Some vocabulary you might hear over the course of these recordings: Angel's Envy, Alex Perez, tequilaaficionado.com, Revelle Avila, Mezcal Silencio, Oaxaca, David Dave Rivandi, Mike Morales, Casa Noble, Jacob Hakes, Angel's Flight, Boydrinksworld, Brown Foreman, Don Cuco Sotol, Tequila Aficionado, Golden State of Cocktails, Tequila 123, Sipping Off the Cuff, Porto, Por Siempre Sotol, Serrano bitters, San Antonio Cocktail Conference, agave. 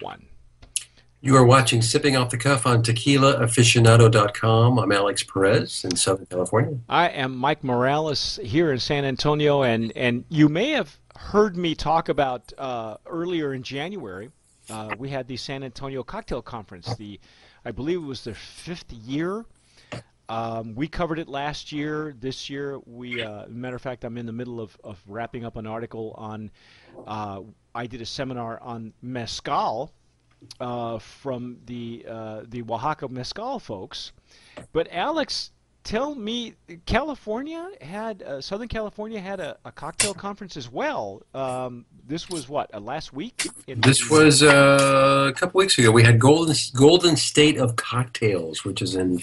one. You are watching Sipping Off the Cuff on tequilaaficionado.com. I'm Alex Perez in Southern California. I am Mike Morales here in San Antonio, and you may have heard me talk about earlier in January, we had the San Antonio Cocktail Conference. I believe it was the 5th year. We covered it last year. This year, matter of fact, I'm in the middle of wrapping up an article on, I did a seminar on mezcal from the Oaxaca mezcal folks. But Alex, tell me, Southern California had a cocktail conference as well. This was what, last week? This was a couple weeks ago. We had Golden State of Cocktails, which is in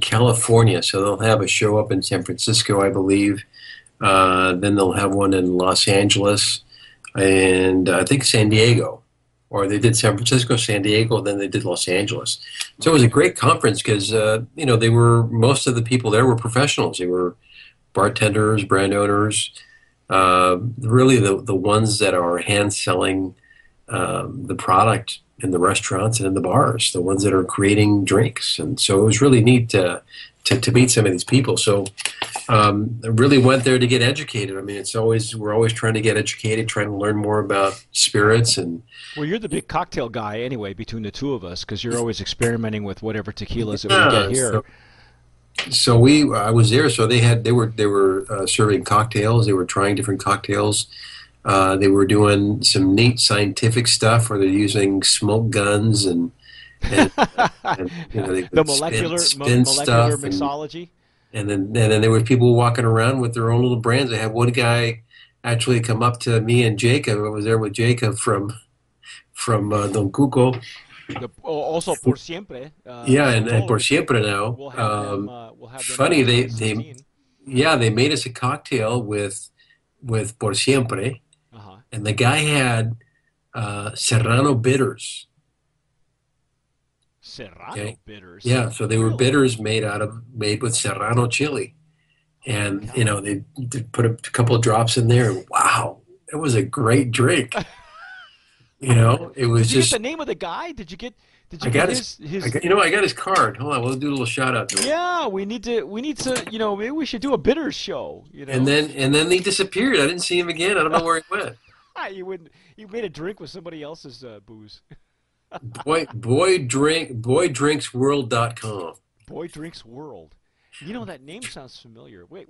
California. So they'll have a show up in San Francisco, I believe. Then they'll have one in Los Angeles and I think San Diego. Or they did San Francisco, San Diego, then they did Los Angeles. So it was a great conference because, you know, most of the people there were professionals. They were bartenders, brand owners, really the ones that are hand-selling the product in the restaurants and in the bars, the ones that are creating drinks. And so it was really neat to meet some of these people. So I really went there to get educated. I mean, we're always trying to get educated, trying to learn more about spirits. And well, you're the big cocktail guy anyway between the two of us because you're always experimenting with whatever tequilas that we get here. So I was there. So they were serving cocktails. They were trying different cocktails. They were doing some neat scientific stuff where they're using smoke guns and you know, the molecular mixology. And then there were people walking around with their own little brands. I had one guy actually come up to me and Jacob. I was there with Jacob from Don Cuco. Also Por Siempre. Yeah, and Por Siempre now. We'll have them funny, they made us a cocktail with Por Siempre. And the guy had Serrano bitters. Serrano bitters. Yeah, so they were bitters made with Serrano chili, and you know they put a couple of drops in there. And wow, that was a great drink. You know, it was just. Did you get the name of the guy? Did you get? Did you get his? I got his card. Hold on, we'll do a little shout out to him. Yeah, we need to. You know, maybe we should do a bitters show. You know. And then he disappeared. I didn't see him again. I don't know where he went. You made a drink with somebody else's booze. Boydrinksworld.com. Boydrinksworld. You know that name sounds familiar. Wait.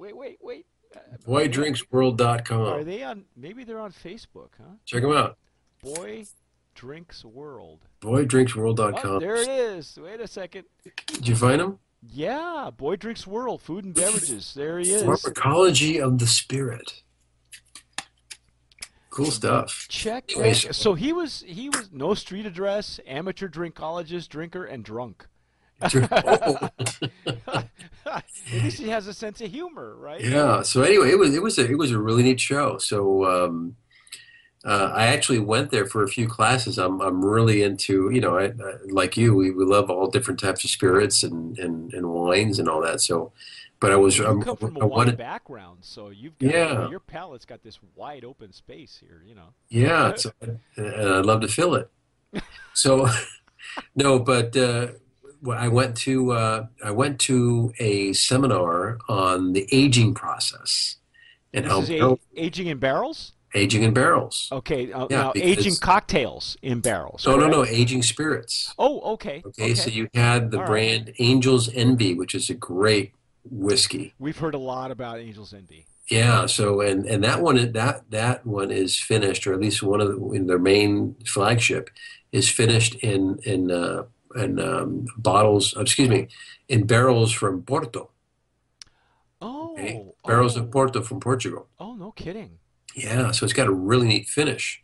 Boydrinksworld.com. Are they on? Maybe they're on Facebook, huh? Check them out. Boydrinksworld. Boydrinksworld.com. Oh, there it is. Wait a second. Did you find him? Yeah, Boydrinksworld, food and beverages. There he is. Pharmacology of the spirit. Cool stuff. Check. So he was no street address, amateur drinkologist, drinker, and drunk. Oh. At least he has a sense of humor, right? Yeah. So anyway, it was a really neat show. So I actually went there for a few classes. I'm really into, you know, I like you. We love all different types of spirits and wines and all that. So. But you come from a wide background, so you've got, your palate's got this wide open space here, you know. Yeah, and I'd love to fill it. So, no, but I went to a seminar on the aging process and how aging in barrels. Aging in barrels. Okay, now aging cocktails in barrels. No, correct? No, aging spirits. Oh, okay. Okay, so you had the brand Angel's Envy, which is a great whiskey. We've heard a lot about Angel's Envy. Yeah, so and that one is finished, or at least one of their main flagship is finished in bottles. Excuse me, in barrels from Porto. Oh, okay? Barrels of Porto from Portugal. Oh, no kidding. Yeah, so it's got a really neat finish.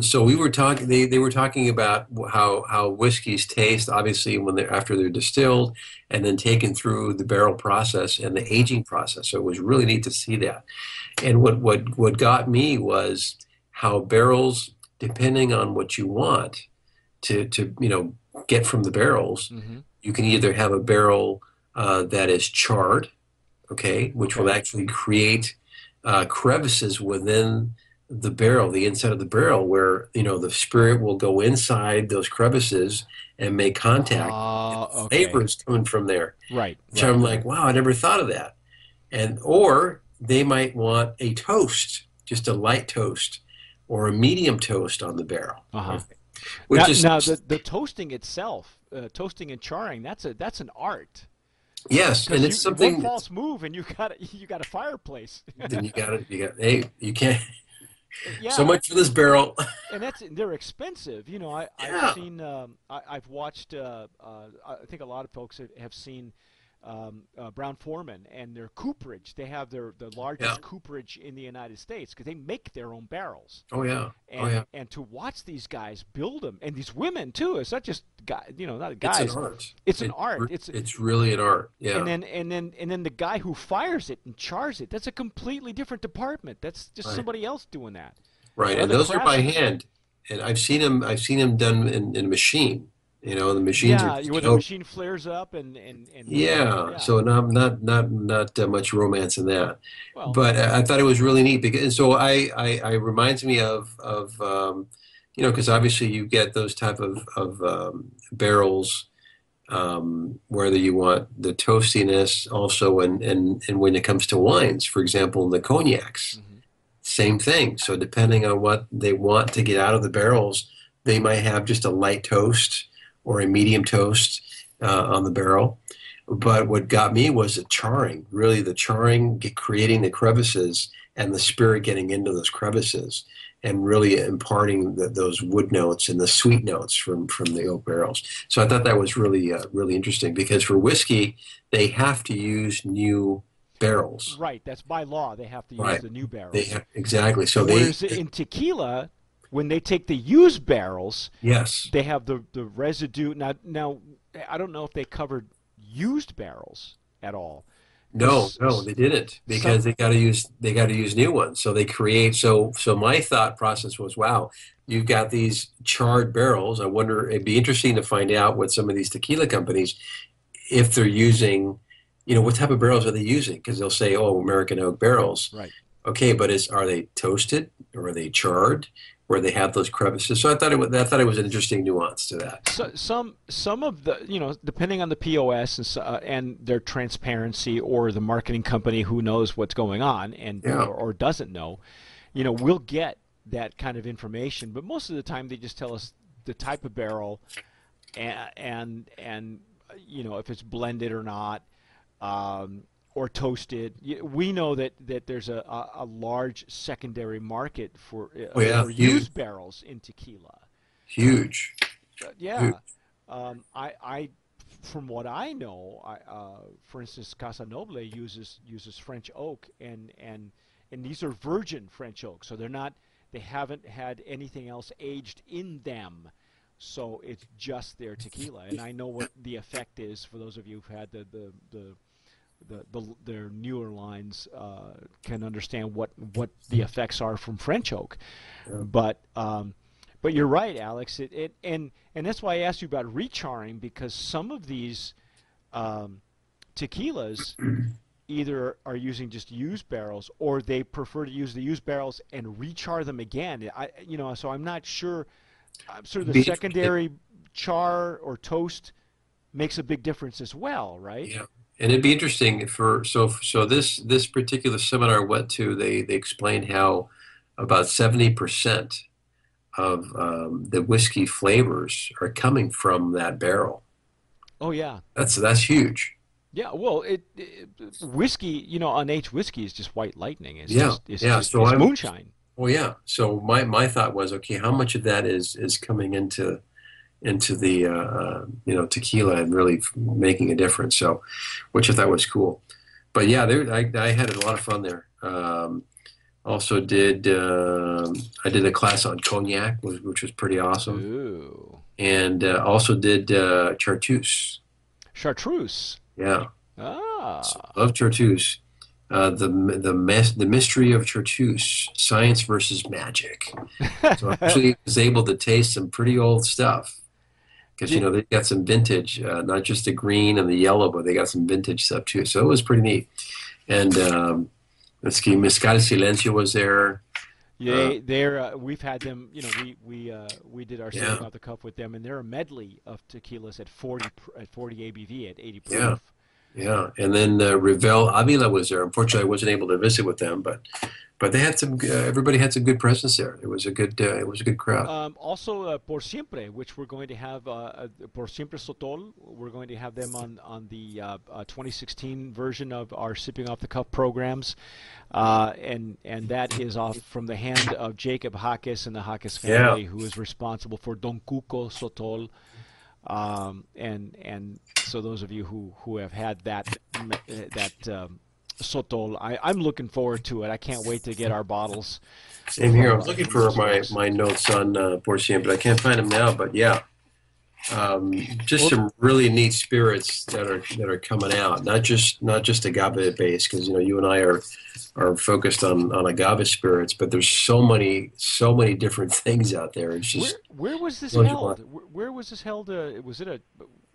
So we were talking. They were talking about how whiskeys taste, obviously, when after they're distilled and then taken through the barrel process and the aging process. So it was really neat to see that. And what got me was how barrels, depending on what you want to you know get from the barrels, you can either have a barrel that is charred, which will actually create crevices within the barrel, the inside of the barrel, where, you know, the spirit will go inside those crevices and make contact. Okay. Vapor is coming from there. Right. So right, I'm like, wow, I never thought of that. And or they might want a toast, just a light toast or a medium toast on the barrel. Uh-huh. Okay. Which now, is now the toasting itself, toasting and charring, that's an art. Yes, and it's something. One false move, and you got a fireplace. Then you got. Hey, you can't. Yeah, so much for this barrel. And they're expensive. You know, I've seen. I've watched. I think a lot of folks have seen Brown Foreman and their cooperage. They have the largest cooperage in the United States because they make their own barrels. Oh yeah. And, and to watch these guys build them, and these women too. It's not just not guys. It's an art. It's really an art. Yeah. And then the guy who fires it and chars it, that's a completely different department. That's just somebody else doing that. Right. And those are by hand. And I've seen them done in a machine. You know, the machines are where the machine flares up and so not much romance in that. Well, but I thought it was really neat because so I reminds me of because obviously you get those type of barrels, whether you want the toastiness also and when it comes to wines, for example, the cognacs, same thing. So depending on what they want to get out of the barrels, they might have just a light toast or a medium toast on the barrel. But what got me was the charring, really the charring, creating the crevices and the spirit getting into those crevices and really imparting those wood notes and the sweet notes from the oak barrels. So I thought that was really, really interesting because for whiskey, they have to use new barrels. Right, that's by law. They have to use the new barrels. Exactly. So whereas in tequila, when they take the used barrels, they have the residue. Now, I don't know if they covered used barrels at all. No, they didn't because they got to use new ones. So they create. So my thought process was, wow, you've got these charred barrels. I wonder it'd be interesting to find out what some of these tequila companies, if they're using, what type of barrels are they using? Because they'll say, oh, American oak barrels. Right. Okay, but are they toasted or are they charred? Where they have those crevices, so I thought it was an interesting nuance to that. So some of the depending on the POS and their transparency or the marketing company who knows what's going on and or doesn't know, we'll get that kind of information. But most of the time they just tell us the type of barrel and if it's blended or not. Or toasted. We know that there's a large secondary market for used barrels in tequila. Huge. Huge. I from what I know, for instance, Casa Noble uses French oak, and these are virgin French oak, so they haven't had anything else aged in them. So it's just their tequila, and I know what the effect is for those of you who've had their newer lines can understand what the effects are from French oak, but you're right, Alex. And that's why I asked you about recharring, because some of these tequilas either are using just used barrels or they prefer to use the used barrels and rechar them again. So I'm not sure. I'm sure the secondary char or toast makes a big difference as well, right? Yeah. And it'd be interesting so this particular seminar I went to, they explained how about 70% of the whiskey flavors are coming from that barrel. Oh yeah, that's huge. Yeah, well, whiskey, unaged whiskey is just white lightning. It's moonshine. Well, yeah. So my thought was, okay, how much of that is coming into the tequila and really making a difference, so which I thought was cool. But yeah, I had a lot of fun there. I did a class on cognac, which was pretty awesome. Ooh. And also did chartreuse. Chartreuse. Yeah. Ah. So, love chartreuse. The mystery of chartreuse, science versus magic. So I actually was able to taste some pretty old stuff. Because, they've got some vintage, not just the green and the yellow, but they got some vintage stuff, too. So it was pretty neat. And Mezcal Silencio was there. Yeah, we've had them. You know, we did our Sipping Off the Cuff with them, and they're a medley of tequilas at 40 ABV at 80 proof. Yeah. Yeah, and then Revelle Avila was there. Unfortunately, I wasn't able to visit with them, but they had some. Everybody had some good presence there. It was a good. It was a good crowd. Also, Por Siempre, which we're going to have. Por Siempre Sotol, we're going to have them on the 2016 version of our Sipping Off the Cuff programs, and that is off from the hand of Jacob Hakes and the Hakes family, who is responsible for Don Cuco Sotol. And so those of you who have had that Sotol, I'm looking forward to it. I can't wait to get our bottles. Same here. I was looking for my notes on Por Siempre, but I can't find them now. But yeah, just some really neat spirits that are coming out. Not just agave based, because you know you and I are focused on agave spirits, but there's so many different things out there. It's just where was this held? Where was this held?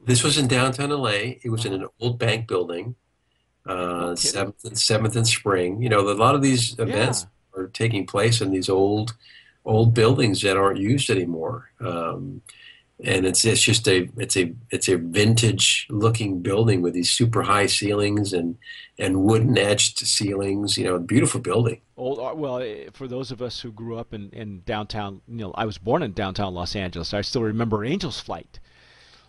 This was in downtown LA. It was in an old bank building, 7th and Spring. You know, a lot of these events are taking place in these old buildings that aren't used anymore. And it's just a vintage looking building with these super high ceilings and wooden edged ceilings. You know, a beautiful building. Well, for those of us who grew up in downtown, you know, I was born in downtown Los Angeles. I still remember Angel's Flight.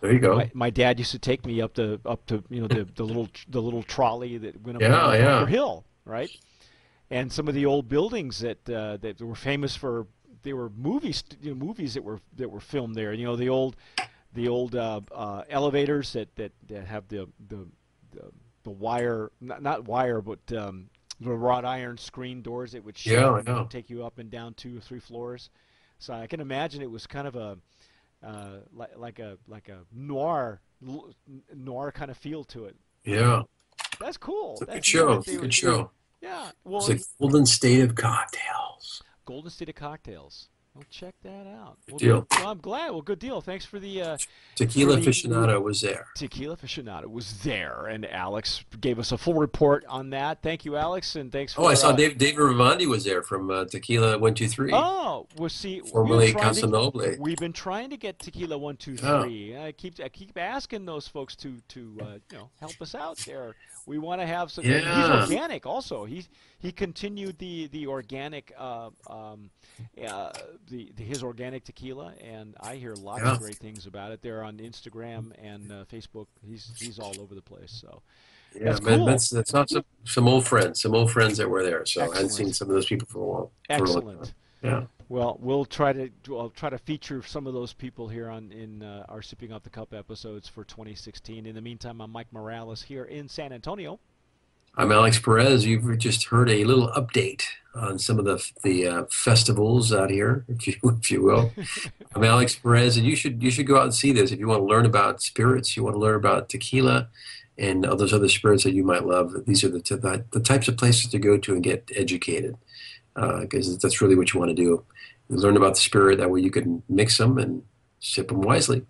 There you go. My dad used to take me up to you know the little trolley that went up the hill, right? And some of the old buildings that were famous for. There were movies that were filmed there. You know, the old elevators that have the wire, not wire, but the wrought iron screen doors that would take you up and down 2 or 3 floors. So I can imagine it was kind of a like a noir kind of feel to it. Yeah, that's cool. That's good show. Good show. Yeah, well, it's like Golden State of Cocktails. Golden State of Cocktails. Well, check that out. Good deal. Well, I'm glad. Well, good deal. Thanks for the... Tequila Aficionado was there. Tequila Aficionado was there, and Alex gave us a full report on that. Thank you, Alex, and thanks for... Oh, I saw David Rivandi was there from Tequila 123. Oh, well, see... Formerly Casa Noble. We've been trying to get Tequila 123. Oh. I keep asking those folks to you know, help us out there. We want to have some... Yeah. He's organic also. He continued the organic... his organic tequila, and I hear lots of great things about it. They're on Instagram and Facebook. He's all over the place. So that's cool. That's not some old friends that were there. So I hadn't seen some of those people for a while. Excellent. Yeah. Well, I'll try to feature some of those people here in our Sipping Off the Cup episodes for 2016. In the meantime, I'm Mike Morales here in San Antonio. I'm Alex Perez. You've just heard a little update on some of the festivals out here, if you will. I'm Alex Perez, and you should go out and see this if you want to learn about spirits, you want to learn about tequila, and all those other spirits that you might love. These are the types of places to go to and get educated, because that's really what you want to do. You learn about the spirit, that way you can mix them and sip them wisely.